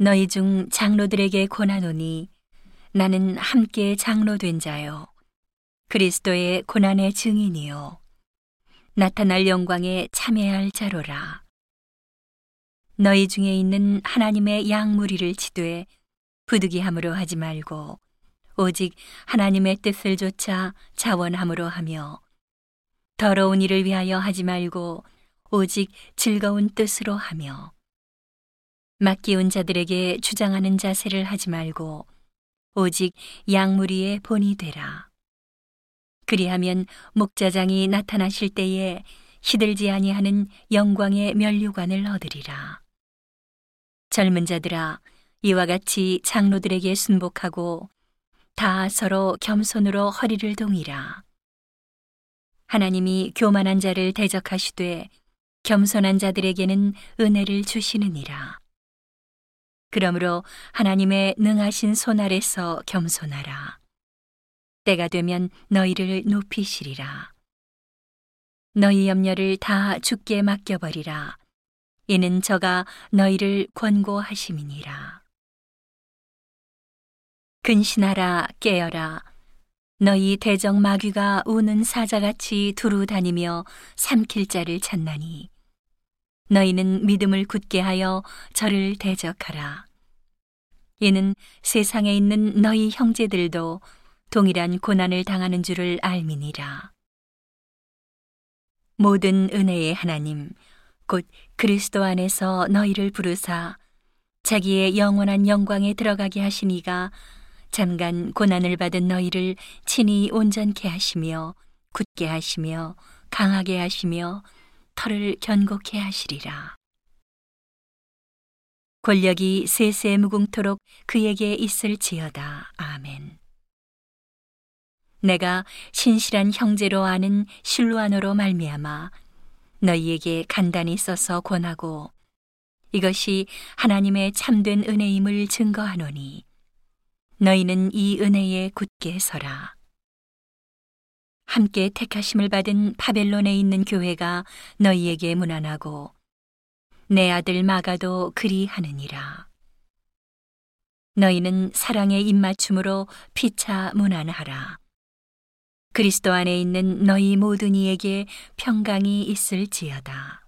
너희 중 장로들에게 권하노니 나는 함께 장로된 자요 그리스도의 고난의 증인이요 나타날 영광에 참여할 자로라. 너희 중에 있는 하나님의 양무리를 치되 부득이함으로 하지 말고 오직 하나님의 뜻을 조차 자원함으로 하며 더러운 일을 위하여 하지 말고 오직 즐거운 뜻으로 하며 맡기운 자들에게 주장하는 자세를 하지 말고 오직 양무리의 본이 되라. 그리하면 목자장이 나타나실 때에 시들지 아니하는 영광의 면류관을 얻으리라. 젊은 자들아, 이와 같이 장로들에게 순복하고 다 서로 겸손으로 허리를 동이라. 하나님이 교만한 자를 대적하시되 겸손한 자들에게는 은혜를 주시느니라. 그러므로 하나님의 능하신 손 아래서 겸손하라. 때가 되면 너희를 높이시리라. 너희 염려를 다 주께 맡겨버리라. 이는 저가 너희를 권고하심이니라. 근신하라, 깨어라. 너희 대적 마귀가 우는 사자같이 두루 다니며 삼킬 자를 찾나니 너희는 믿음을 굳게 하여 저를 대적하라. 이는 세상에 있는 너희 형제들도 동일한 고난을 당하는 줄을 알미니라. 모든 은혜의 하나님 곧 그리스도 안에서 너희를 부르사 자기의 영원한 영광에 들어가게 하시니가 잠깐 고난을 받은 너희를 친히 온전케 하시며 굳게 하시며 강하게 하시며 털을 견고케 하시리라. 권력이 세세 무궁토록 그에게 있을지어다. 아멘. 내가 신실한 형제로 아는 실루아노로 말미암아 너희에게 간단히 써서 권하고 이것이 하나님의 참된 은혜임을 증거하노니 너희는 이 은혜에 굳게 서라. 함께 택하심을 받은 바벨론에 있는 교회가 너희에게 문안하고 내 아들 마가도 그리하느니라. 너희는 사랑의 입맞춤으로 피차 문안하라. 그리스도 안에 있는 너희 모든 이에게 평강이 있을지어다.